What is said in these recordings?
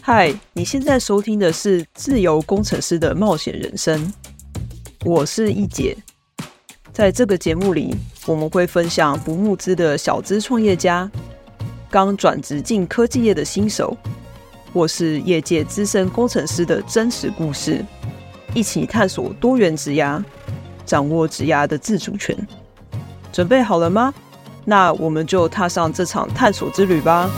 嗨，你现在收听的是自由工程师的冒险人生，我是易姐。在这个节目里，我们会分享不募资的小资创业家，刚转职进科技业的新手，或是业界资深工程师的真实故事，一起探索多元职涯，掌握职涯的自主权。准备好了吗？那我们就踏上这场探索之旅吧。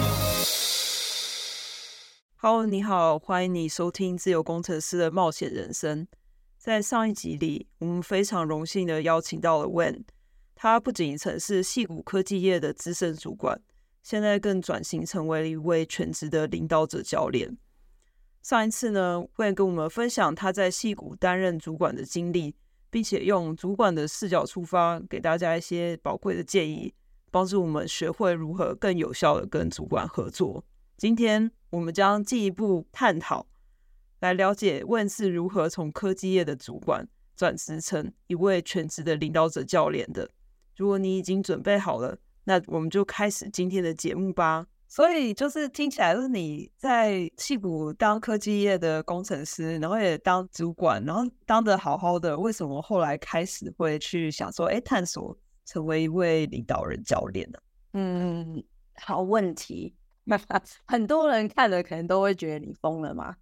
Hello， 你好，欢迎你收听自由工程师的冒险人生。在上一集里，我们非常荣幸的邀请到了 Wen， 他不仅曾是矽谷科技业的资深主管，现在更转型成为一位全职的领导者教练。上一次呢， Wen 跟我们分享他在矽谷担任主管的经历，并且用主管的视角出发，给大家一些宝贵的建议，帮助我们学会如何更有效的跟主管合作。今天我们将进一步探讨，来了解Wen是如何从科技业的主管转职成一位全职的领导者教练的。如果你已经准备好了，那我们就开始今天的节目吧。所以就是听起来是你在矽谷当科技业的工程师，然后也当主管，然后当得好好的，为什么后来开始会去想说，探索成为一位领导人教练呢？好问题。很多人看了可能都会觉得你疯了嘛。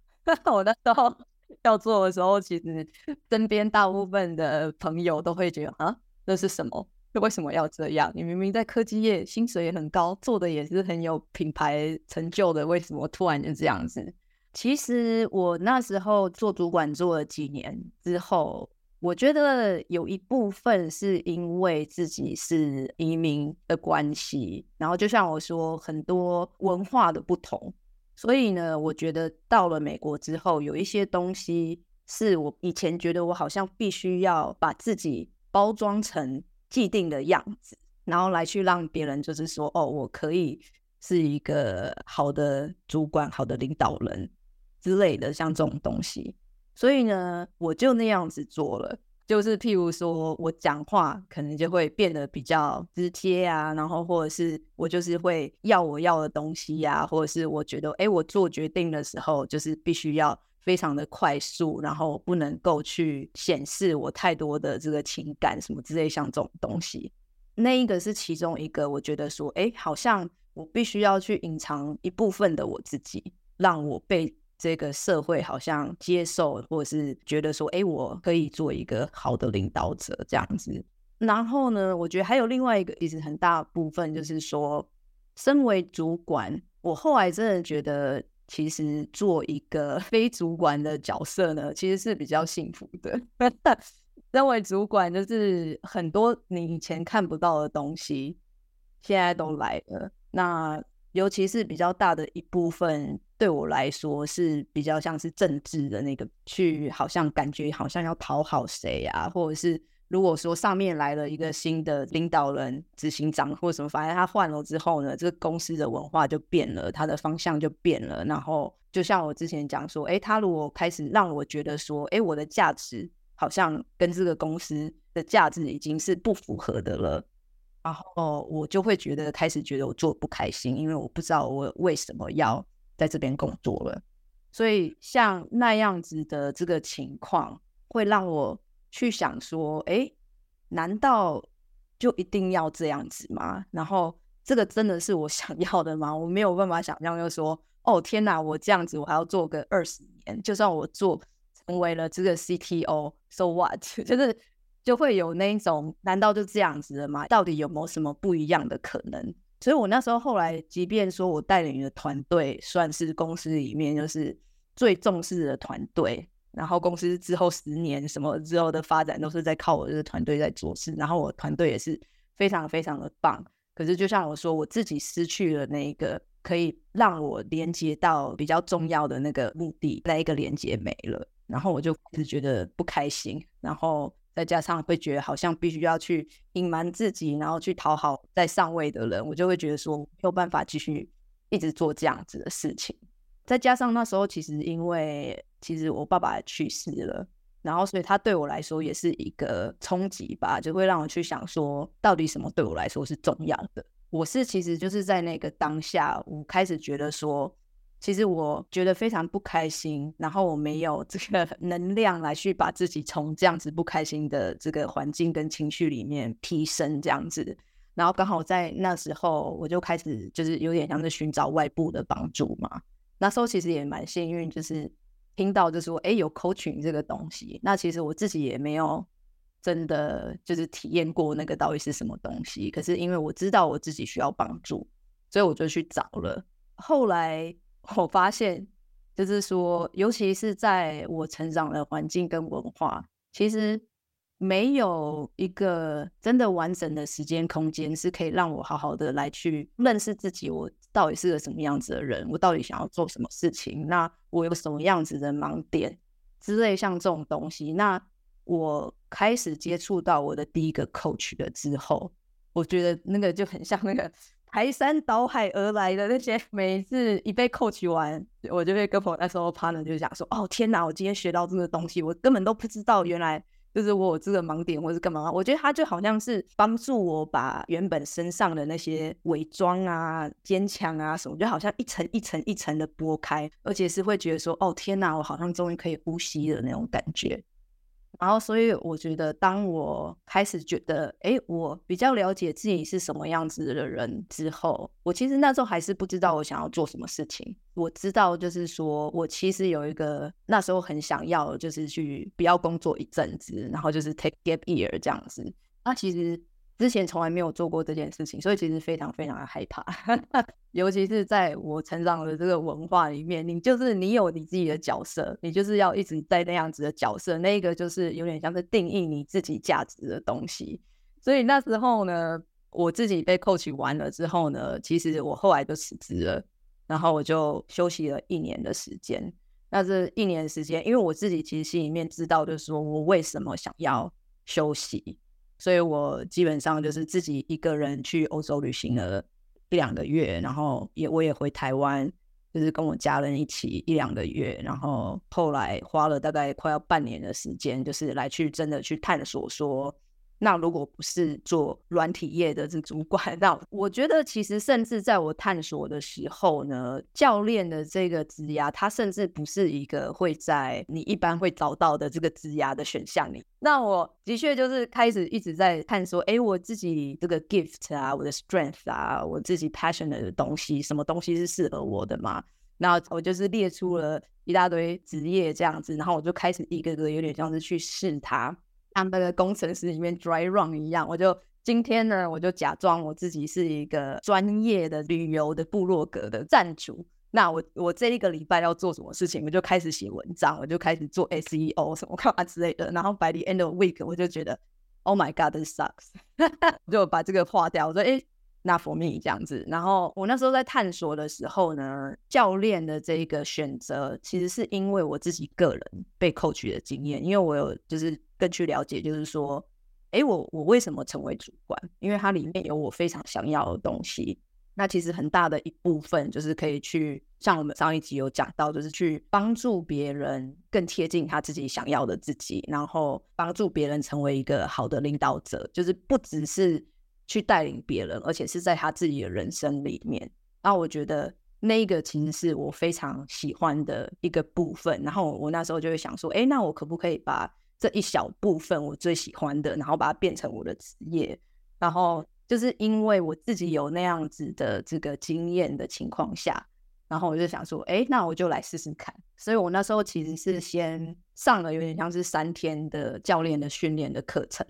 我那时候要做的时候，其实身边大部分的朋友都会觉得那是什么？为什么要这样？你明明在科技业薪水也很高，做的也是很有品牌成就的，为什么突然就这样子？其实我那时候做主管做了几年之后，我觉得有一部分是因为自己是移民的关系，然后就像我说，很多文化的不同，所以呢，我觉得到了美国之后，有一些东西是我以前觉得我好像必须要把自己包装成既定的样子，然后来去让别人就是说，我可以是一个好的主管、好的领导人之类的，像这种东西。所以呢，我就那样子做了，就是譬如说我讲话可能就会变得比较直接啊，然后或者是我就是会要我要的东西啊，或者是我觉得我做决定的时候就是必须要非常的快速，然后不能够去显示我太多的这个情感什么之类，像这种东西。那一个是其中一个，我觉得说好像我必须要去隐藏一部分的我自己，让我被这个社会好像接受，或者是觉得说我可以做一个好的领导者这样子。然后呢，我觉得还有另外一个其实很大部分就是说，身为主管，我后来真的觉得其实做一个非主管的角色呢，其实是比较幸福的。身为主管就是很多你以前看不到的东西现在都来了，那尤其是比较大的一部分对我来说是比较像是政治的那个，去好像感觉好像要讨好谁啊，或者是如果说上面来了一个新的领导人、执行长或什么，反正他换了之后呢，这个公司的文化就变了，他的方向就变了。然后就像我之前讲说他如果开始让我觉得说我的价值好像跟这个公司的价值已经是不符合的了，然后我就会开始觉得我做不开心，因为我不知道我为什么要在这边工作了。所以像那样子的这个情况会让我去想说难道就一定要这样子吗？然后这个真的是我想要的吗？我没有办法想象，就说天哪，我这样子我还要做个20年，就算我做成为了这个 CTO so what， 就是就会有那一种难道就这样子了吗？到底有没有什么不一样的可能？所以我那时候后来，即便说我带领的团队算是公司里面就是最重视的团队，然后公司之后10年什么之后的发展都是在靠我这个团队在做事，然后我团队也是非常非常的棒。可是就像我说，我自己失去了那个可以让我连接到比较重要的那个目的，那一个连接没了，然后我就一直觉得不开心，然后再加上会觉得好像必须要去隐瞒自己，然后去讨好在上位的人，我就会觉得说没有办法继续一直做这样子的事情。再加上那时候其实因为其实我爸爸去世了，然后所以他对我来说也是一个冲击吧，就会让我去想说到底什么对我来说是重要的。我是其实就是在那个当下我开始觉得说其实我觉得非常不开心，然后我没有这个能量来去把自己从这样子不开心的这个环境跟情绪里面提升这样子，然后刚好在那时候我就开始就是有点像是寻找外部的帮助嘛。那时候其实也蛮幸运，就是听到就是说有 coaching 这个东西，那其实我自己也没有真的就是体验过那个到底是什么东西，可是因为我知道我自己需要帮助，所以我就去找了。后来我发现就是说尤其是在我成长的环境跟文化，其实没有一个真的完整的时间空间是可以让我好好的来去认识自己，我到底是个什么样子的人，我到底想要做什么事情，那我有什么样子的盲点之类像这种东西。那我开始接触到我的第一个 coach 了之后，我觉得那个就很像那个排山倒海而来的那些，每一次一被 coach 完，我就会跟我那时候 partner 就讲说天哪，我今天学到这个东西，我根本都不知道原来就是我有这个盲点或是干嘛。我觉得他就好像是帮助我把原本身上的那些伪装啊坚强啊什么，就好像一层一层一层的剥开，而且是会觉得说天哪，我好像终于可以呼吸的那种感觉。然后所以我觉得当我开始觉得我比较了解自己是什么样子的人之后，我其实那时候还是不知道我想要做什么事情，我知道就是说我其实有一个那时候很想要就是去不要工作一阵子，然后就是 take gap year 这样子。那其实之前从来没有做过这件事情，所以其实非常非常的害怕尤其是在我成长的这个文化里面，你有你自己的角色，你就是要一直在那样子的角色，那个就是有点像是定义你自己价值的东西。所以那时候呢，我自己被 coach 完了之后呢，其实我后来就辞职了，然后我就休息了1年的时间。那这1年的时间，因为我自己其实心里面知道就是说我为什么想要休息，所以我基本上就是自己一个人去欧洲旅行了1-2个月，然后我也回台湾，就是跟我家人一起1-2个月，然后后来花了大概快要半年的时间，就是来去真的去探索说，那如果不是做软体业的这主管，那我觉得其实甚至在我探索的时候呢，教练的这个职涯它甚至不是一个会在你一般会找到的这个职涯的选项里。那我的确就是开始一直在探索我自己这个 gift 啊，我的 strength 啊，我自己 passionate 的东西，什么东西是适合我的嘛。那我就是列出了一大堆职业这样子，然后我就开始一个个有点像是去试它，像那个工程师里面 dry run 一样。我就今天呢，我就假装我自己是一个专业的旅游的部落格的站主，那我这一个礼拜要做什么事情，我就开始写文章，我就开始做 SEO 什么干嘛之类的。然后 by the end of week 我就觉得 Oh my god this sucks 我就把这个划掉，我说not for me 这样子。然后我那时候在探索的时候呢，教练的这个选择其实是因为我自己个人被 coach 的经验，因为我有就是更去了解就是说我为什么成为主管，因为它里面有我非常想要的东西。那其实很大的一部分就是可以去像我们上一集有讲到，就是去帮助别人更贴近他自己想要的自己，然后帮助别人成为一个好的领导者，就是不只是去带领别人，而且是在他自己的人生里面。那我觉得那个其实是我非常喜欢的一个部分。然后我那时候就会想说那我可不可以把这一小部分我最喜欢的，然后把它变成我的职业。然后就是因为我自己有那样子的这个经验的情况下，然后我就想说那我就来试试看。所以我那时候其实是先上了有点像是3天的教练的训练的课程，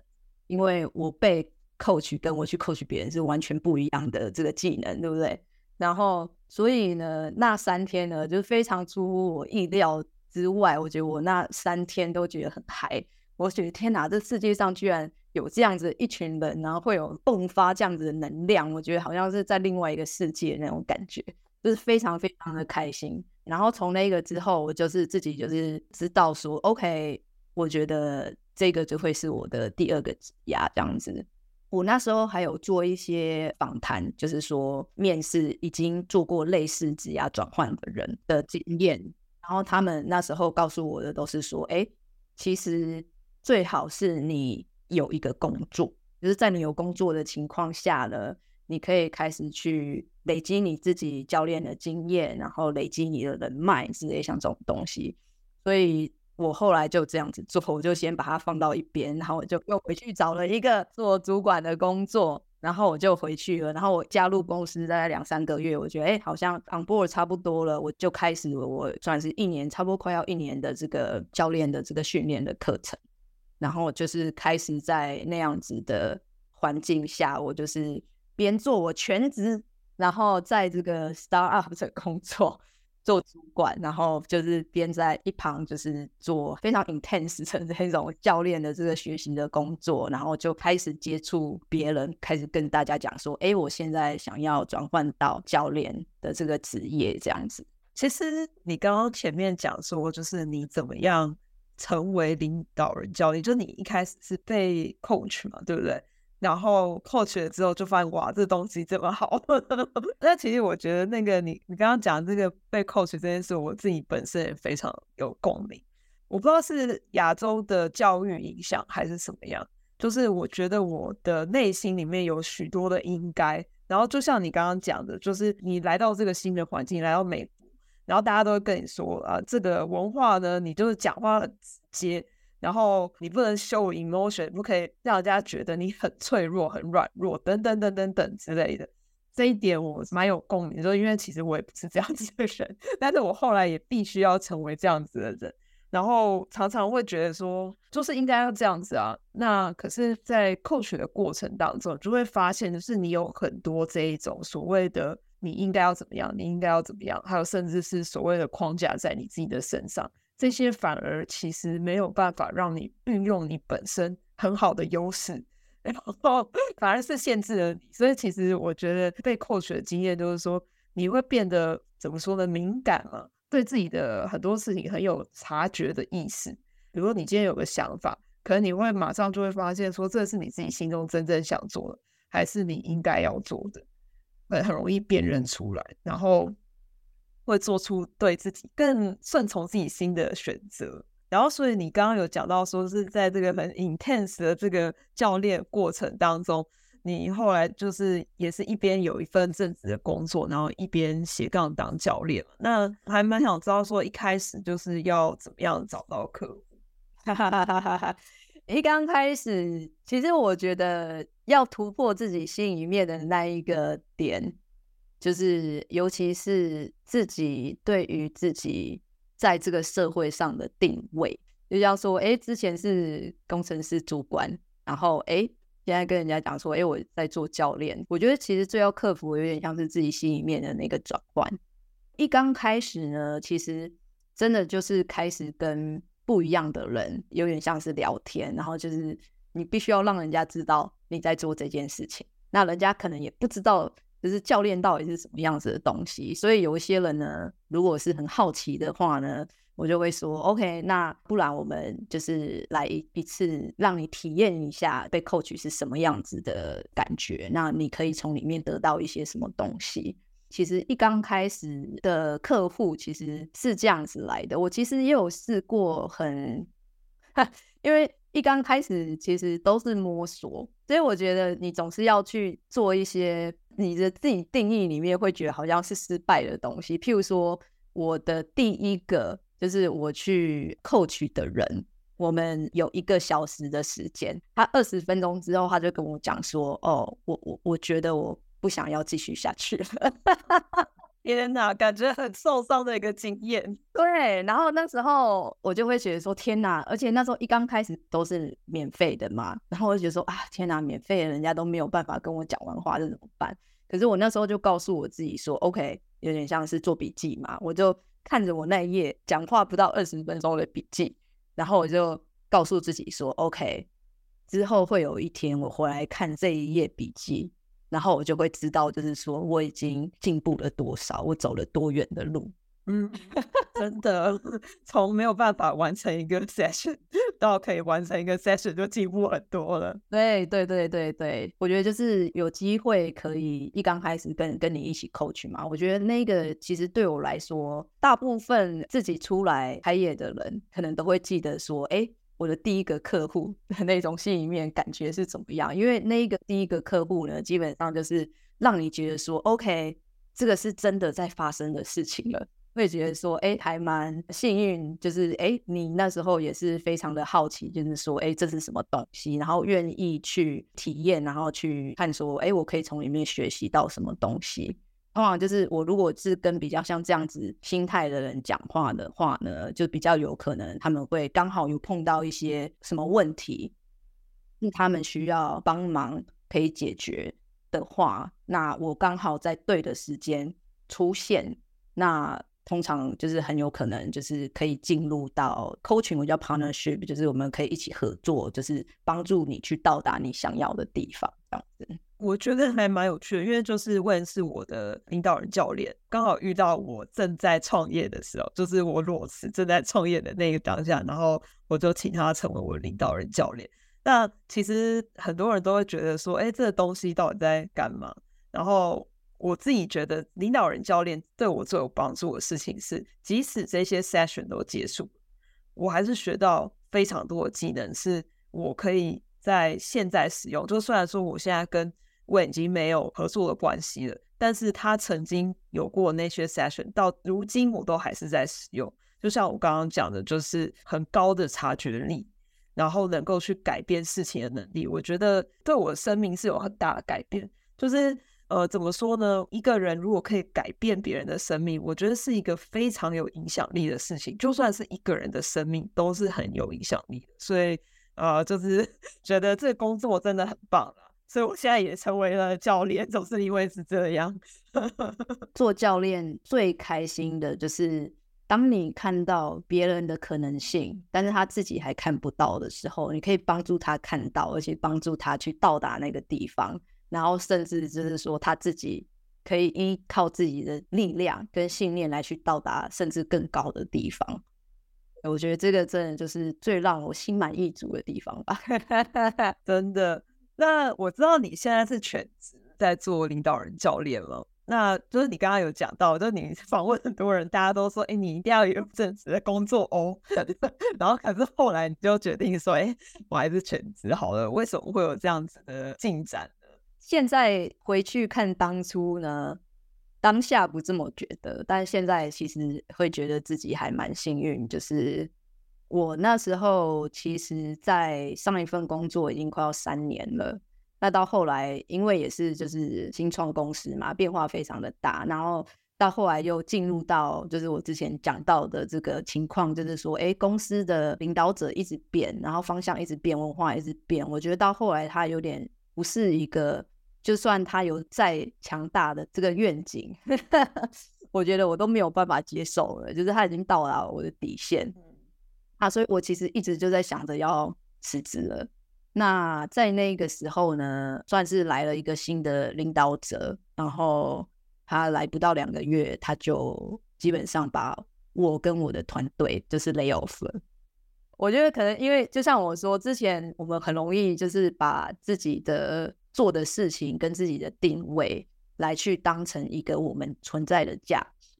因为我被coach 跟我去 coach 别人是完全不一样的这个技能，对不对？然后所以呢，那3天呢就非常出乎我意料之外，我觉得我那3天都觉得很嗨。我觉得天哪，这世界上居然有这样子一群人，然后会有迸发这样子的能量，我觉得好像是在另外一个世界那种感觉。就是非常非常的开心。然后从那个之后，我就是自己就是知道说 OK， 我觉得这个就会是我的第二个职业这样子。我那时候还有做一些访谈，就是说面试已经做过类似职业转换的人的经验，然后他们那时候告诉我的都是说，哎，其实最好是你有一个工作，就是在你有工作的情况下呢，你可以开始去累积你自己教练的经验，然后累积你的人脉之类像这种东西。所以我后来就这样子做，我就先把它放到一边，然后我就又回去找了一个做主管的工作，然后我就回去了。然后我加入公司大概2-3个月，我觉得好像 on board 差不多了，我就开始我算是1年，差不多快要1年的这个教练的这个训练的课程。然后就是开始在那样子的环境下，我就是边做我全职，然后在这个 startup 的工作做主管，然后就是边在一旁就是做非常 intense 的那种教练的这个学习的工作。然后就开始接触别人，开始跟大家讲说，哎，我现在想要转换到教练的这个职业这样子。其实你刚刚前面讲说，就是你怎么样成为领导人教练，就你一开始是被 coach 嘛，对不对？然后 coach 了之后就发现，哇，这东西这么好。那其实我觉得那个你刚刚讲这个被 coach 这件事，我自己本身也非常有共鸣。我不知道是亚洲的教育影响还是什么样，就是我觉得我的内心里面有许多的应该。然后就像你刚刚讲的，就是你来到这个新的环境，来到美国，然后大家都会跟你说这个文化呢，你就是讲话很直接，然后你不能 show emotion， 不可以让人家觉得你很脆弱很软弱等等等等等之类的。这一点我蛮有共鸣，因为其实我也不是这样子的人，但是我后来也必须要成为这样子的人。然后常常会觉得说，就是应该要这样子啊。那可是在 coach 的过程当中，就会发现就是你有很多这一种所谓的你应该要怎么样，你应该要怎么样，还有甚至是所谓的框架在你自己的身上。这些反而其实没有办法让你运用你本身很好的优势，然后反而是限制了你。所以其实我觉得被 coach 的经验就是说，你会变得怎么说呢，敏感啊，对自己的很多事情很有察觉的意识。比如说你今天有个想法，可能你会马上就会发现说，这是你自己心中真正想做的，还是你应该要做的，很容易辨认出来，然后会做出对自己更顺从自己心的选择。然后所以你刚刚有讲到说，是在这个很 intense 的这个教练过程当中，你后来就是也是一边有一份正职的工作，然后一边斜杠当教练。那还蛮想知道说，一开始就是要怎么样找到客户？一刚开始，其实我觉得要突破自己心里面的那一个点，就是尤其是自己对于自己在这个社会上的定位，就像说，哎，之前是工程师主管，然后哎，现在跟人家讲说，哎，我在做教练。我觉得其实最要克服有点像是自己心里面的那个转换。一刚开始呢，其实真的就是开始跟不一样的人，有点像是聊天，然后就是你必须要让人家知道你在做这件事情，那人家可能也不知道就是教练到底是什么样子的东西。所以有一些人呢，如果是很好奇的话呢，我就会说 OK， 那不然我们就是来一次让你体验一下被 coach 是什么样子的感觉，那你可以从里面得到一些什么东西。其实一刚开始的客户其实是这样子来的。我其实也有试过很因为一刚开始其实都是摸索，所以我觉得你总是要去做一些你的自己定义里面会觉得好像是失败的东西。譬如说我的第一个就是我去 coach 的人，我们有1个小时的时间，他20分钟之后他就跟我讲说，哦，我觉得我不想要继续下去了。天哪，感觉很受伤的一个经验。对，然后那时候我就会觉得说，天哪，而且那时候一刚开始都是免费的嘛，然后我就觉得说，啊，天哪，免费的人家都没有办法跟我讲完话，这怎么办？可是我那时候就告诉我自己说 OK， 有点像是做笔记嘛，我就看着我那一页讲话不到20分钟的笔记，然后我就告诉自己说 OK， 之后会有一天我回来看这一页笔记，然后我就会知道就是说我已经进步了多少，我走了多远的路。嗯，真的从没有办法完成一个 session 到可以完成一个 session 就进步很多了。对对对对对，我觉得就是有机会可以一刚开始跟你一起 coach 嘛，我觉得那个其实对我来说，大部分自己出来开业的人可能都会记得说，哎，我的第一个客户的那种心里面感觉是怎么样，因为那个第一个客户呢，基本上就是让你觉得说 OK 这个是真的在发生的事情了，会觉得说哎，还蛮幸运，就是哎，你那时候也是非常的好奇，就是说哎，这是什么东西，然后愿意去体验，然后去看说哎，我可以从里面学习到什么东西。通常就是我如果是跟比较像这样子心态的人讲话的话呢，就比较有可能他们会刚好有碰到一些什么问题，他们需要帮忙可以解决的话，那我刚好在对的时间出现，那通常就是很有可能就是可以进入到 coaching， 我叫 partnership， 就是我们可以一起合作，就是帮助你去到达你想要的地方这样子。我觉得还蛮有趣的，因为就是Wen是我的领导人教练，刚好遇到我正在创业的时候，就是我裸辞正在创业的那个当下，然后我就请他成为我的领导人教练。那其实很多人都会觉得说哎，这个东西到底在干嘛，然后我自己觉得领导人教练对我最有帮助的事情是，即使这些 session 都结束，我还是学到非常多的技能是我可以在现在使用，就虽然说我现在跟Wen已经没有合作的关系了，但是他曾经有过那些 session 到如今我都还是在使用。就像我刚刚讲的，就是很高的察觉力，然后能够去改变事情的能力，我觉得对我的生命是有很大的改变。就是怎么说呢，一个人如果可以改变别人的生命，我觉得是一个非常有影响力的事情，就算是一个人的生命都是很有影响力的。所以就是觉得这个工作真的很棒啦，所以我现在也成为了教练，总是因为是这样。做教练最开心的就是当你看到别人的可能性，但是他自己还看不到的时候，你可以帮助他看到，而且帮助他去到达那个地方，然后甚至就是说他自己可以依靠自己的力量跟信念来去到达甚至更高的地方。我觉得这个真的就是最让我心满意足的地方吧。真的。那我知道你现在是全职在做领导人教练了，那就是你刚刚有讲到，就是你访问很多人，大家都说哎，你一定要有正职的工作哦。然后可是后来你就决定说哎，我还是全职好了，为什么会有这样子的进展呢？现在回去看当初呢，当下不这么觉得，但现在其实会觉得自己还蛮幸运。就是我那时候其实在上一份工作已经快要3年了，那到后来因为也是就是新创公司嘛，变化非常的大，然后到后来又进入到就是我之前讲到的这个情况，就是说哎，公司的领导者一直变，然后方向一直变，文化一直变，我觉得到后来他有点不是一个，就算他有再强大的这个愿景我觉得我都没有办法接受了，就是他已经到达我的底线啊，所以我其实一直就在想着要辞职了。那在那个时候呢，算是来了一个新的领导者，然后他来不到2个月，他就基本上把我跟我的团队就是 lay off 了。我觉得可能因为就像我说之前，我们很容易就是把自己的做的事情跟自己的定位来去当成一个我们存在的价值，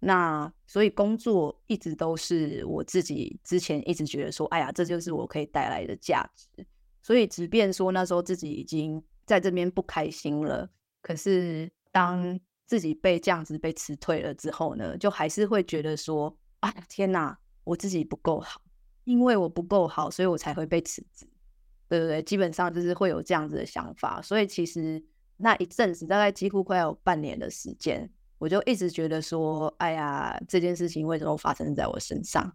那所以工作一直都是我自己之前一直觉得说哎呀，这就是我可以带来的价值。所以即便说那时候自己已经在这边不开心了，可是当自己被这样子被辞退了之后呢，就还是会觉得说啊，天哪，我自己不够好，因为我不够好所以我才会被辞职，对不对？基本上就是会有这样子的想法。所以其实那一阵子大概几乎快要有半年的时间，我就一直觉得说哎呀，这件事情为什么发生在我身上，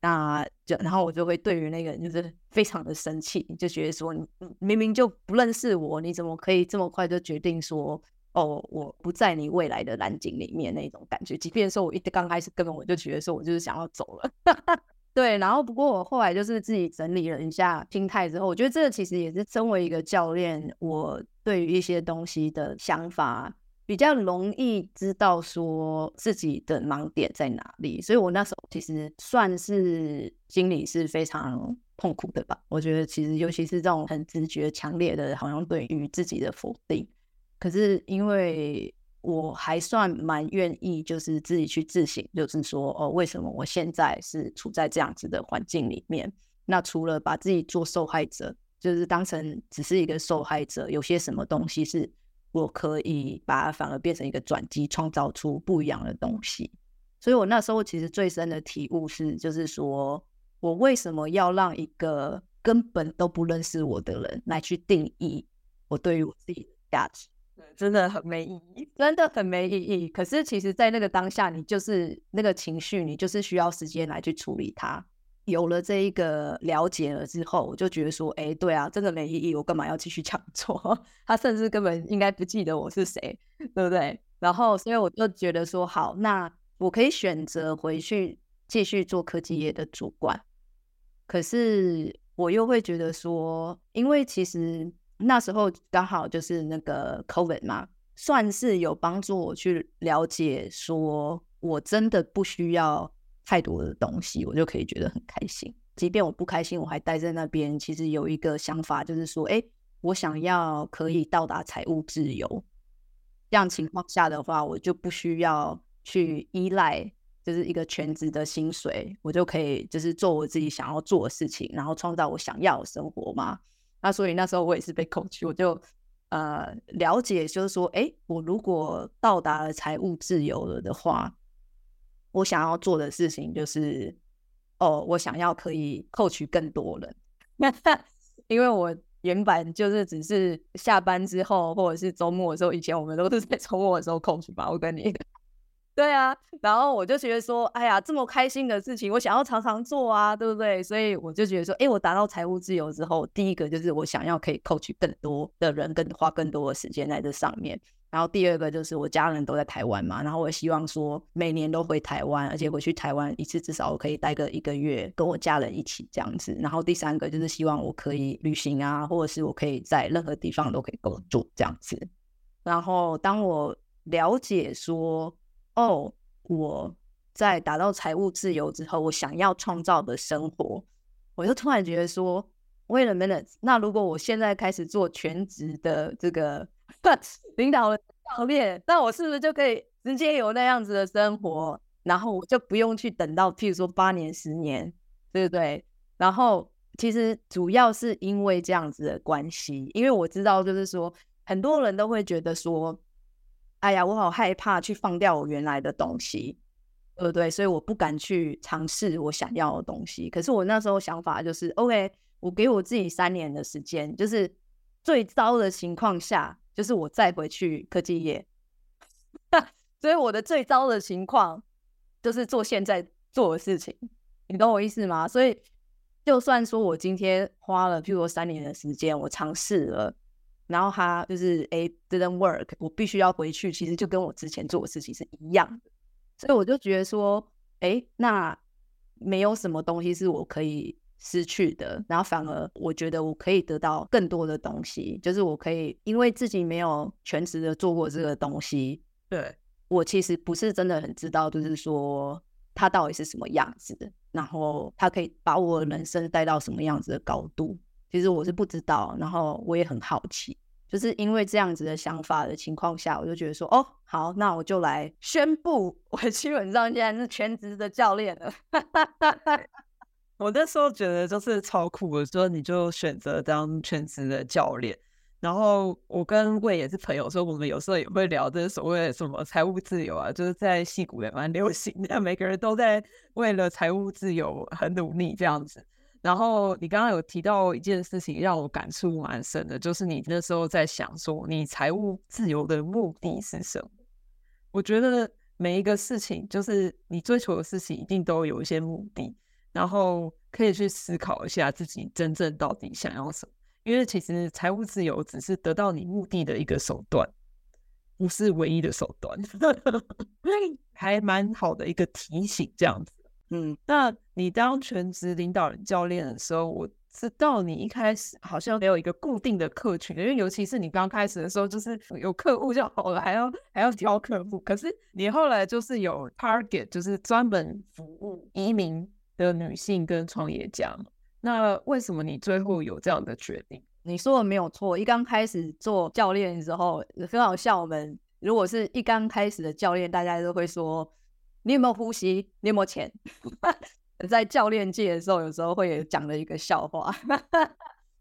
那就然后我就会对于那个人就是非常的生气，就觉得说你明明就不认识我，你怎么可以这么快就决定说哦，我不在你未来的蓝景里面那种感觉。即便说我一刚开始根本我就觉得说我就是想要走了对，然后不过我后来就是自己整理了一下心态之后，我觉得这个其实也是身为一个教练，我对于一些东西的想法比较容易知道说自己的盲点在哪里，所以我那时候其实算是心里是非常痛苦的吧。我觉得其实尤其是这种很直觉强烈的好像对于自己的否定，可是因为我还算蛮愿意就是自己去自省，就是说哦，为什么我现在是处在这样子的环境里面，那除了把自己做受害者，就是当成只是一个受害者，有些什么东西是我可以把它反而变成一个转机，创造出不一样的东西。所以我那时候其实最深的体悟是，就是说我为什么要让一个根本都不认识我的人来去定义我对于我自己的价值，真的很没意义，真的很没意义。可是其实在那个当下，你就是那个情绪，你就是需要时间来去处理它。有了这一个了解了之后，我就觉得说哎，对啊，这个没意义，我干嘛要继续这样做，他甚至根本应该不记得我是谁，对不对？然后所以我就觉得说好，那我可以选择回去继续做科技业的主管，可是我又会觉得说，因为其实那时候刚好就是那个 COVID 嘛，算是有帮助我去了解说我真的不需要太多的东西，我就可以觉得很开心。即便我不开心，我还待在那边，其实有一个想法就是说，哎，我想要可以到达财务自由，这样情况下的话，我就不需要去依赖就是一个全职的薪水，我就可以就是做我自己想要做的事情，然后创造我想要的生活嘛。那所以那时候我也是被coach，我就了解就是说，哎，我如果到达了财务自由了的话，我想要做的事情就是哦，我想要可以coach更多人因为我原本就是只是下班之后或者是周末的时候，以前我们都是在周末的时候coach吧，我跟你对啊，然后我就觉得说哎呀，这么开心的事情我想要常常做啊，对不对？所以我就觉得说哎，我达到财务自由之后，第一个就是我想要可以coach更多的人，跟花更多的时间在这上面，然后第二个就是我家人都在台湾嘛，然后我希望说每年都回台湾，而且回去台湾一次至少我可以待个一个月跟我家人一起这样子，然后第三个就是希望我可以旅行啊，或者是我可以在任何地方都可以工作这样子。然后当我了解说哦，我在达到财务自由之后我想要创造的生活，我就突然觉得说 wait a minute， 那如果我现在开始做全职的这个领导人教练，那我是不是就可以直接有那样子的生活，然后我就不用去等到譬如说8年10年，对不对？然后其实主要是因为这样子的关系，因为我知道就是说很多人都会觉得说哎呀，我好害怕去放掉我原来的东西，对不对？所以我不敢去尝试我想要的东西。可是我那时候想法就是 OK， 我给我自己3年的时间，就是最糟的情况下就是我再回去科技业所以我的最糟的情况就是做现在做的事情，你懂我意思吗？所以就算说我今天花了譬如说3年的时间我尝试了，然后它就是哎 didn't work， 我必须要回去，其实就跟我之前做的事情是一样的。所以我就觉得说哎，那没有什么东西是我可以失去的，然后反而我觉得我可以得到更多的东西，就是我可以因为自己没有全职的做过这个东西，对，我其实不是真的很知道就是说它到底是什么样子，然后它可以把我人生带到什么样子的高度，其实我是不知道，然后我也很好奇。就是因为这样子的想法的情况下，我就觉得说哦，好，那我就来宣布我基本上现在是全职的教练了我那时候觉得就是超酷的，说你就选择当全职的教练。然后我跟魏也是朋友，所以我们有时候也会聊这所谓什么财务自由啊，就是在矽谷也蛮流行的，每个人都在为了财务自由很努力这样子。然后你刚刚有提到一件事情让我感触蛮深的，就是你那时候在想说你财务自由的目的是什么。我觉得每一个事情，就是你追求的事情一定都有一些目的，然后可以去思考一下自己真正到底想要什么，因为其实财务自由只是得到你目的的一个手段，不是唯一的手段还蛮好的一个提醒这样子。那你当全职领导人教练的时候，我知道你一开始好像没有一个固定的客群，因为尤其是你刚开始的时候就是有客户就好了，还要挑客户，可是你后来就是有 target， 就是专门服务移民的女性跟创业家，那为什么你最后有这样的决定？你说的没有错，一刚开始做教练的时候非常像我们如果是一刚开始的教练，大家都会说你有没有呼吸，你有没有钱在教练界的时候有时候会讲了一个笑话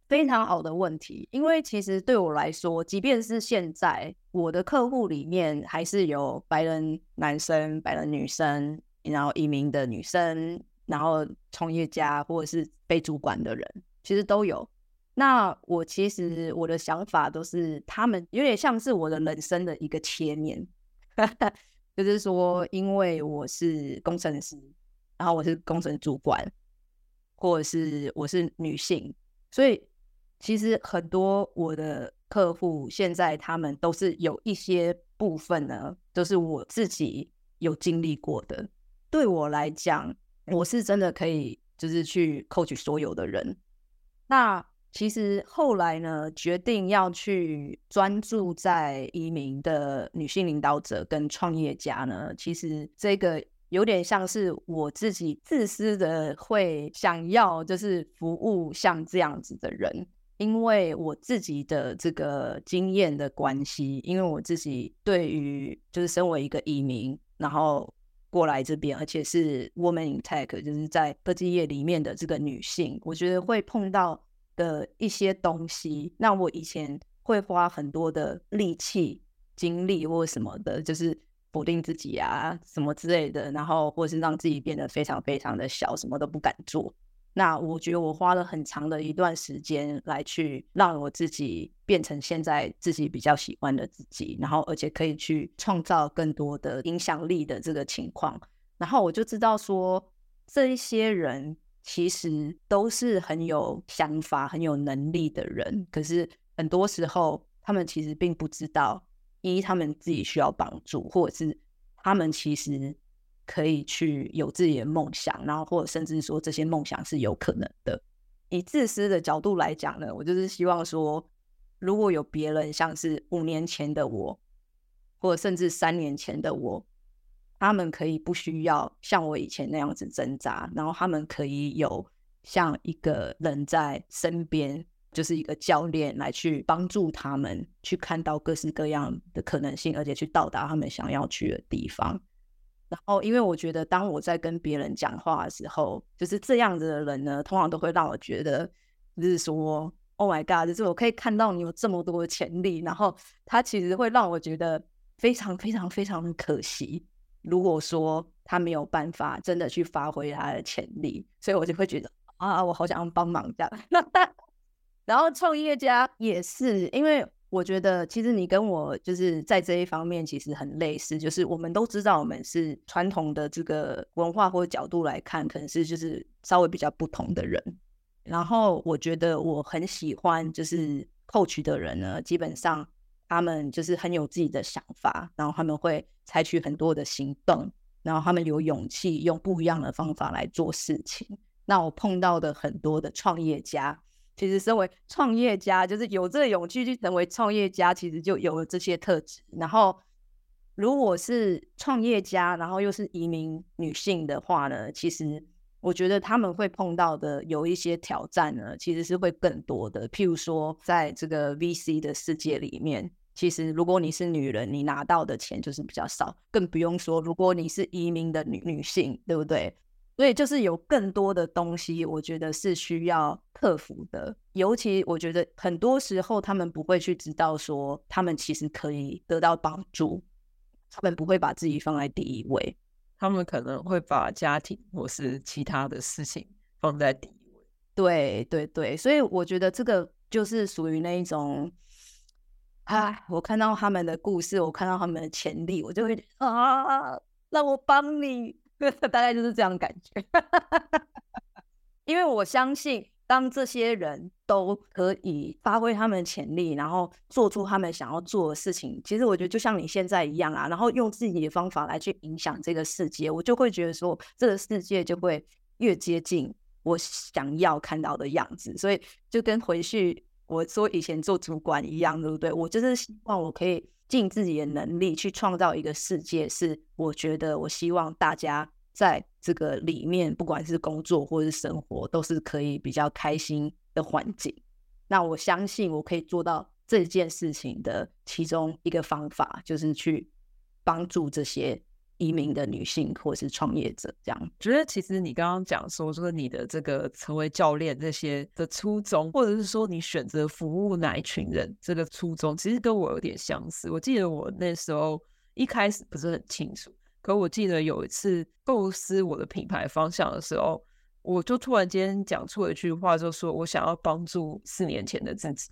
非常好的问题，因为其实对我来说即便是现在我的客户里面还是有白人男生、白人女生，然后移民的女生，然后创业家或者是被主管的人，其实都有。那我其实我的想法都是他们有点像是我的人生的一个切面就是说因为我是工程师，然后我是工程主管，或者是我是女性，所以其实很多我的客户现在他们都是有一些部分呢都是我自己有经历过的。对我来讲我是真的可以就是去 coach 所有的人。那其实后来呢决定要去专注在移民的女性领导者跟创业家呢，其实这个有点像是我自己自私的会想要就是服务像这样子的人，因为我自己的这个经验的关系，因为我自己对于就是身为一个移民然后过来这边，而且是 Woman in Tech 就是在科技业里面的这个女性，我觉得会碰到的一些东西，那我以前会花很多的力气精力或什么的就是否定自己啊什么之类的，然后或是让自己变得非常非常的小，什么都不敢做。那我觉得我花了很长的一段时间来去让我自己变成现在自己比较喜欢的自己，然后而且可以去创造更多的影响力的这个情况。然后我就知道说这一些人其实都是很有想法很有能力的人，可是很多时候他们其实并不知道一他们自己需要帮助，或者是他们其实可以去有自己的梦想，然后或者甚至说这些梦想是有可能的。以自私的角度来讲呢，我就是希望说如果有别人像是5年前的我或者甚至3年前的我，他们可以不需要像我以前那样子挣扎，然后他们可以有像一个人在身边，就是一个教练来去帮助他们去看到各式各样的可能性，而且去到达他们想要去的地方。然后因为我觉得当我在跟别人讲话的时候，就是这样子的人呢通常都会让我觉得就是说 Oh my god， 就是我可以看到你有这么多的潜力，然后他其实会让我觉得非常非常非常的可惜，如果说他没有办法真的去发挥他的潜力，所以我就会觉得啊我好想帮忙这样然后创业家也是，因为我觉得其实你跟我就是在这一方面其实很类似，就是我们都知道我们是传统的这个文化或角度来看可能是就是稍微比较不同的人。然后我觉得我很喜欢就是 coach 的人呢，基本上他们就是很有自己的想法，然后他们会采取很多的行动，然后他们有勇气用不一样的方法来做事情。那我碰到的很多的创业家，其实身为创业家就是有这个勇气去成为创业家，其实就有了这些特质。然后如果是创业家然后又是移民女性的话呢，其实我觉得他们会碰到的有一些挑战呢其实是会更多的。譬如说在这个 VC 的世界里面，其实如果你是女人你拿到的钱就是比较少，更不用说如果你是移民的 女性，对不对？所以就是有更多的东西我觉得是需要克服的，尤其我觉得很多时候他们不会去知道说他们其实可以得到帮助，他们不会把自己放在第一位，他们可能会把家庭或是其他的事情放在第一位。对对对，所以我觉得这个就是属于那一种我看到他们的故事，我看到他们的潜力，我就会让我帮你大概就是这样的感觉因为我相信当这些人都可以发挥他们的潜力，然后做出他们想要做的事情，其实我觉得就像你现在一样啊，然后用自己的方法来去影响这个世界，我就会觉得说这个世界就会越接近我想要看到的样子。所以就跟回去我说以前做主管一样，对不对？我就是希望我可以尽自己的能力去创造一个世界，是我觉得我希望大家在这个里面，不管是工作或是生活，都是可以比较开心的环境。那我相信我可以做到这件事情的其中一个方法，就是去帮助这些移民的女性或是创业者。这样觉得其实你刚刚讲说就是你的这个成为教练这些的初衷，或者是说你选择服务哪一群人这个初衷，其实跟我有点相似。我记得我那时候一开始不是很清楚，可我记得有一次构思我的品牌方向的时候，我就突然间讲出了一句话，就说我想要帮助4年前的自己。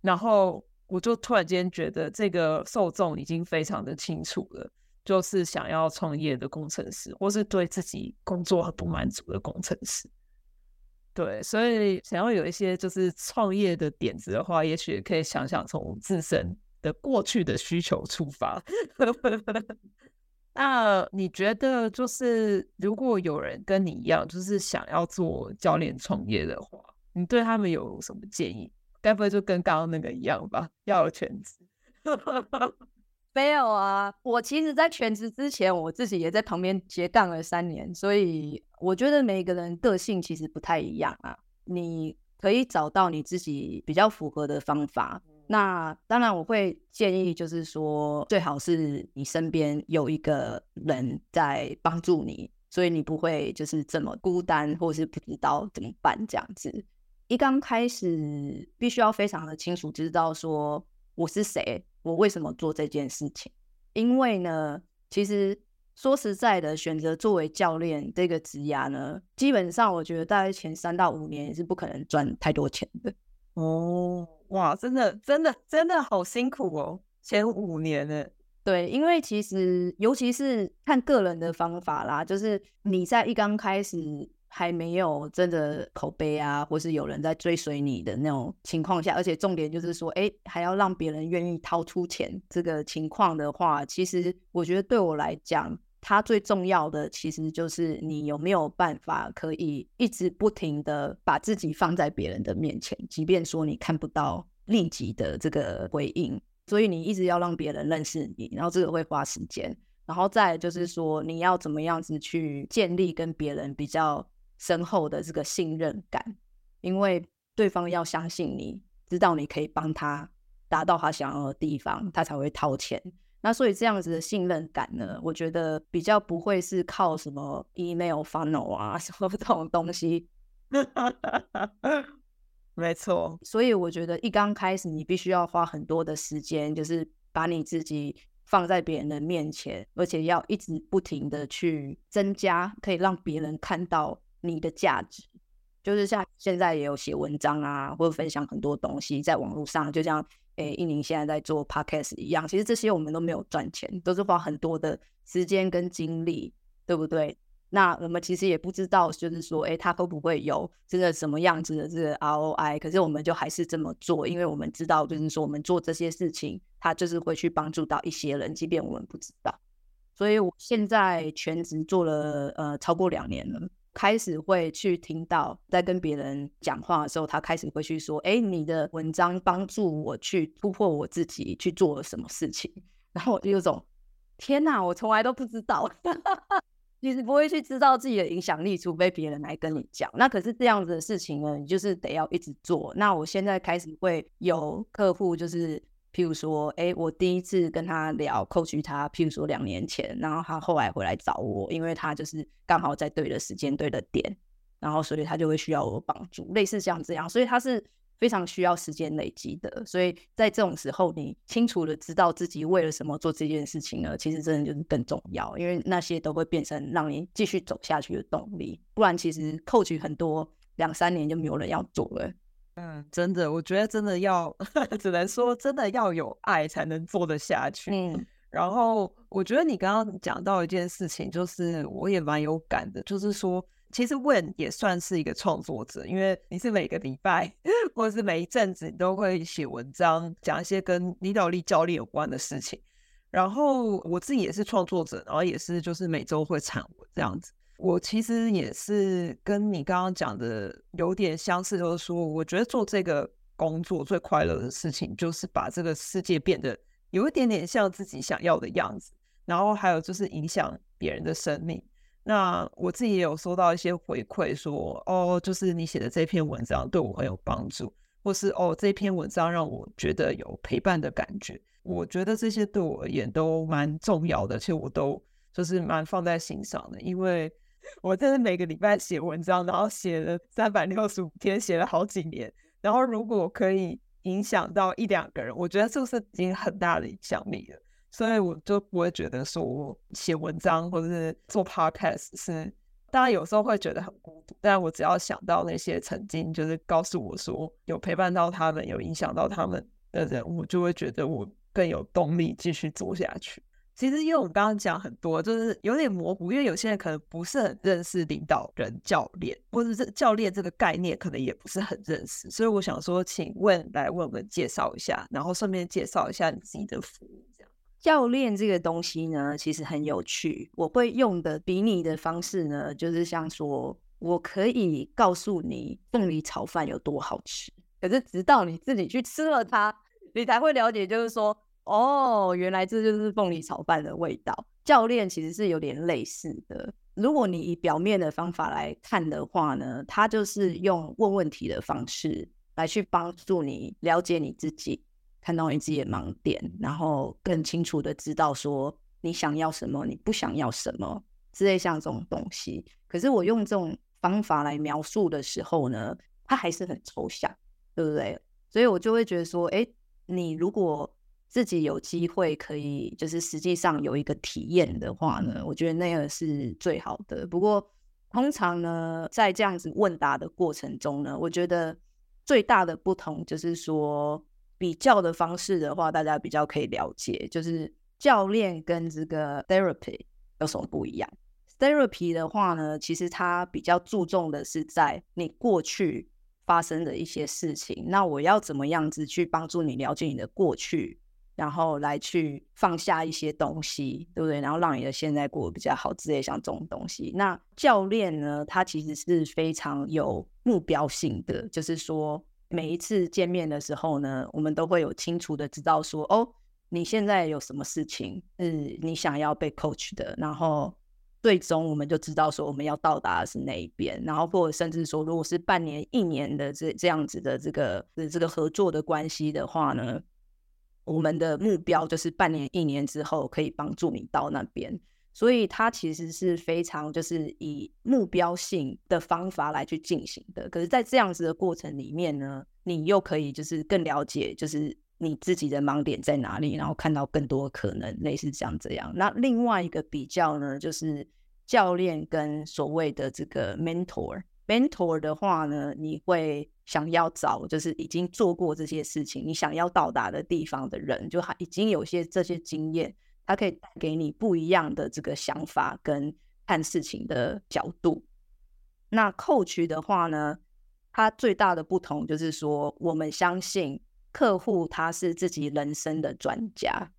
然后我就突然间觉得这个受众已经非常的清楚了，就是想要创业的工程师，或是对自己工作很不满足的工程师。对，所以想要有一些就是创业的点子的话，也许可以想想从自身的过去的需求出发。那你觉得就是如果有人跟你一样就是想要做教练创业的话，你对他们有什么建议？该不会就跟刚刚那个一样吧，要有全职？没有啊，我其实在全职之前我自己也在旁边斜杠了3年，所以我觉得每个人个性其实不太一样啊，你可以找到你自己比较符合的方法。那当然我会建议就是说最好是你身边有一个人在帮助你，所以你不会就是这么孤单或是不知道怎么办这样子。一刚开始必须要非常的清楚知道说我是谁，我为什么做这件事情。因为呢其实说实在的，选择作为教练这个职业呢，基本上我觉得大概前3到5年也是不可能赚太多钱的。哦，哇，真的好辛苦哦，前5年呢。对，因为其实尤其是看个人的方法啦，就是你在一刚开始还没有真的口碑啊，或是有人在追随你的那种情况下，而且重点就是说还要让别人愿意掏出钱，这个情况的话，其实我觉得对我来讲它最重要的其实就是你有没有办法可以一直不停的把自己放在别人的面前，即便说你看不到立即的这个回应，所以你一直要让别人认识你，然后这个会花时间。然后再来就是说你要怎么样子去建立跟别人比较深厚的这个信任感，因为对方要相信你，知道你可以帮他达到他想要的地方，他才会掏钱。那所以这样子的信任感呢，我觉得比较不会是靠什么 email funnel 啊什么这种东西。没错，所以我觉得一刚开始你必须要花很多的时间，就是把你自己放在别人的面前，而且要一直不停的去增加可以让别人看到你的价值。就是像现在也有写文章啊，或者分享很多东西在网络上，就像一宁现在在做 podcast 一样，其实这些我们都没有赚钱，都是花很多的时间跟精力，对不对？那我们其实也不知道就是说它会不会有真的什么样子的这个 ROI， 可是我们就还是这么做，因为我们知道就是说我们做这些事情它就是会去帮助到一些人，即便我们不知道。所以我现在全职做了超过2年了，开始会去听到在跟别人讲话的时候，他开始会去说你的文章帮助我去突破我自己去做了什么事情，然后我就有种天哪，我从来都不知道。其实不会去知道自己的影响力，除非别人来跟你讲。那可是这样子的事情呢，你就是得要一直做。那我现在开始会有客户，就是譬如说我第一次跟他聊 coach 他譬如说2年前，然后他后来回来找我，因为他就是刚好在对的时间对的点，然后所以他就会需要我帮助，类似像这样。所以他是非常需要时间累积的，所以在这种时候你清楚的知道自己为了什么做这件事情呢，其实真的就是更重要，因为那些都会变成让你继续走下去的动力。不然其实 coach 很多2、3年就没有人要做了。嗯，真的，我觉得真的要只能说真的要有爱才能做得下去。然后我觉得你刚刚讲到一件事情，就是我也蛮有感的，就是说其实Wen也算是一个创作者，因为你是每个礼拜或是每一阵子你都会写文章，讲一些跟领导力教练有关的事情。然后我自己也是创作者，然后也是就是每周会产文这样子。我其实也是跟你刚刚讲的有点相似，就是说我觉得做这个工作最快乐的事情就是把这个世界变得有一点点像自己想要的样子，然后还有就是影响别人的生命。那我自己也有收到一些回馈说，哦，就是你写的这篇文章对我很有帮助，或是哦，这篇文章让我觉得有陪伴的感觉。我觉得这些对我而言都蛮重要的，而且我都就是蛮放在心上的，因为我真的每个礼拜写文章，然后写了365天，写了好几年，然后如果可以影响到一两个人，我觉得这是已经很大的影响力了，所以我就不会觉得说我写文章或者是做 podcast 是，当然有时候会觉得很孤独，但我只要想到那些曾经就是告诉我说有陪伴到他们，有影响到他们的人，我就会觉得我更有动力继续做下去。其实因为我刚刚讲很多就是有点模糊，因为有些人可能不是很认识领导人教练，或者是教练这个概念可能也不是很认识，所以我想说请问来为我们介绍一下，然后顺便介绍一下你自己的服务这样。教练这个东西呢其实很有趣，我会用的比你的方式呢就是像说我可以告诉你凤梨炒饭有多好吃，可是直到你自己去吃了它你才会了解，就是说哦，原来这就是凤梨炒饭的味道。教练其实是有点类似的，如果你以表面的方法来看的话呢，他就是用问问题的方式来去帮助你了解你自己，看到你自己的盲点，然后更清楚的知道说你想要什么，你不想要什么之类像这种东西。可是我用这种方法来描述的时候呢，它还是很抽象，对不对？所以我就会觉得说，哎，你如果自己有机会可以就是实际上有一个体验的话呢，我觉得那个是最好的。不过通常呢在这样子问答的过程中呢，我觉得最大的不同就是说比较的方式的话，大家比较可以了解就是教练跟这个 therapy 有什么不一样。 therapy 的话呢，其实它比较注重的是在你过去发生的一些事情，那我要怎么样子去帮助你了解你的过去，然后来去放下一些东西，对不对？然后让你的现在过得比较好之类像这种东西。那教练呢，他其实是非常有目标性的，就是说每一次见面的时候呢，我们都会有清楚的知道说，哦，你现在有什么事情是你想要被 coach 的，然后最终我们就知道说我们要到达的是哪一边，然后或者甚至说如果是半年一年的 这样子的这个合作的关系的话呢，我们的目标就是半年一年之后可以帮助你到那边。所以它其实是非常就是以目标性的方法来去进行的，可是在这样子的过程里面呢，你又可以就是更了解就是你自己的盲点在哪里，然后看到更多可能，类似像这样。那另外一个比较呢，就是教练跟所谓的这个 mentor 的话呢，你会想要找就是已经做过这些事情，你想要到达的地方的人，就已经有些这些经验，他可以带给你不一样的这个想法跟看事情的角度。那 coach 的话呢，他最大的不同就是说我们相信客户他是自己人生的专家，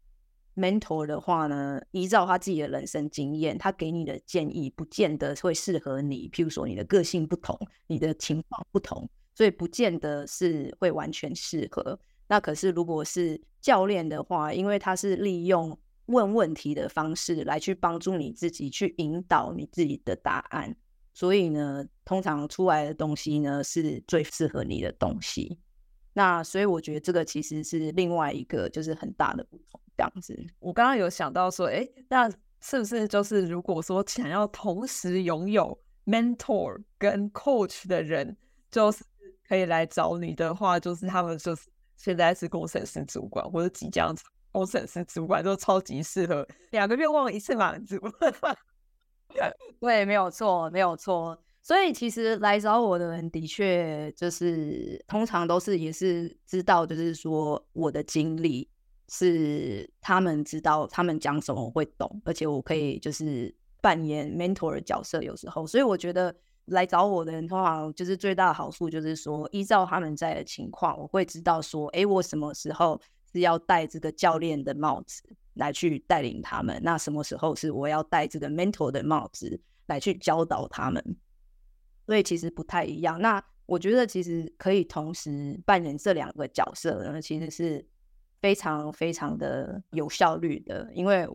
mentor 的话呢，依照他自己的人生经验，他给你的建议不见得会适合你，譬如说你的个性不同，你的情况不同，所以不见得是会完全适合。那可是如果是教练的话，因为他是利用问问题的方式来去帮助你自己去引导你自己的答案，所以呢通常出来的东西呢是最适合你的东西。那所以我觉得这个其实是另外一个就是很大的不同这样子。我刚刚有想到说，哎，那是不是就是如果说想要同时拥有 mentor 跟 coach 的人，就是可以来找你的话，就是他们就是现在是工程师主管或者即将工程师主管，都超级适合，两个愿望一次满足。对，没有错，没有错。所以其实来找我的人的确就是通常都是也是知道就是说我的经历，是他们知道他们讲什么我会懂，而且我可以就是扮演 mentor 的角色有时候。所以我觉得来找我的人通常就是最大的好处就是说依照他们在的情况，我会知道说，哎，我什么时候是要戴这个教练的帽子来去带领他们，那什么时候是我要戴这个 mentor 的帽子来去教导他们，所以其实不太一样。那我觉得其实可以同时扮演这两个角色呢，其实是非常非常的有效率的。因为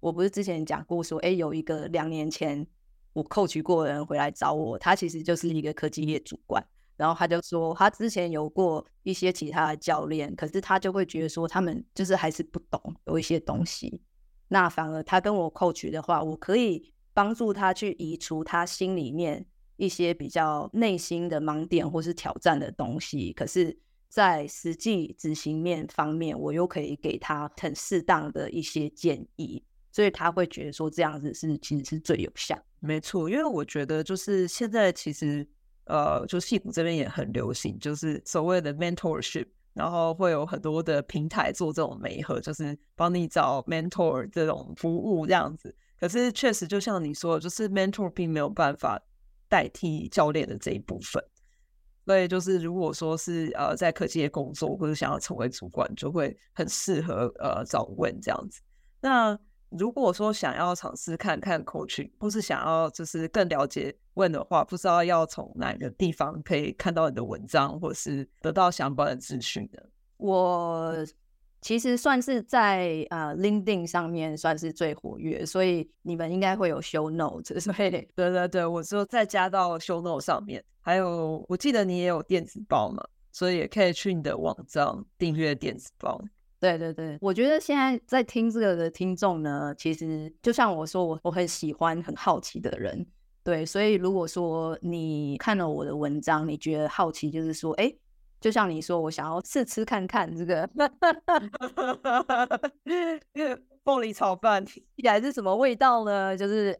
我不是之前讲过说，有一个2年前我coach过的人回来找我，他其实就是一个科技业主管，然后他就说他之前有过一些其他的教练，可是他就会觉得说他们就是还是不懂有一些东西，那反而他跟我coach的话，我可以帮助他去移除他心里面一些比较内心的盲点或是挑战的东西，可是在实际执行面方面我又可以给他很适当的一些建议，所以他会觉得说这样子其实是最有效。没错，因为我觉得就是现在其实就矽谷这边也很流行就是所谓的 mentorship， 然后会有很多的平台做这种媒合，就是帮你找 mentor 这种服务这样子。可是确实就像你说的，就是 mentor 并没有办法代替教练的这一部分，所以就是如果说是在科技业工作或者想要成为主管，就会很适合找问这样子。那如果说想要尝试看看 coaching 或是想要就是更了解问的话，不知道要从哪个地方可以看到你的文章或是得到相关的资讯呢？我其实算是在LinkedIn 上面算是最活跃，所以你们应该会有 show notes， 所以对对对，我就再加到 show notes 上面。还有我记得你也有电子报嘛，所以也可以去你的网站订阅电子报。对对对，我觉得现在在听这个的听众呢，其实就像我说我很喜欢很好奇的人，对，所以如果说你看了我的文章你觉得好奇，就是说就像你说我想要试吃看看这个凤梨炒饭还是什么味道呢，就是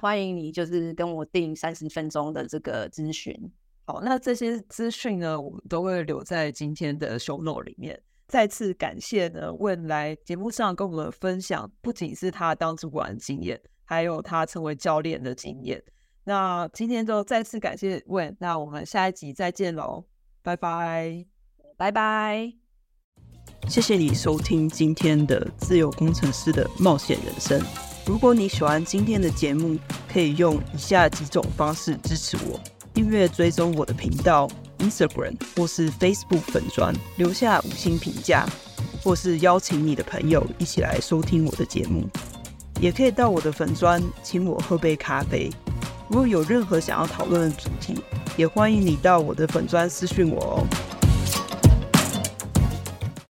欢迎你就是跟我订30分钟的这个咨询。好，那这些资讯呢我们都会留在今天的 show note 里面。再次感谢呢问来节目上跟我们分享不仅是他当主管的经验，还有他成为教练的经验。那今天就再次感谢问，那我们下一集再见喽，拜拜，拜拜！谢谢你收听今天的自由工程师的冒险人生。如果你喜欢今天的节目，可以用以下几种方式支持我：订阅追踪我的频道 Instagram 或是 Facebook 粉专，留下5星评价，或是邀请你的朋友一起来收听我的节目。也可以到我的粉专请我喝杯咖啡。如果有任何想要讨论的主题，也欢迎你到我的粉专私讯我哦。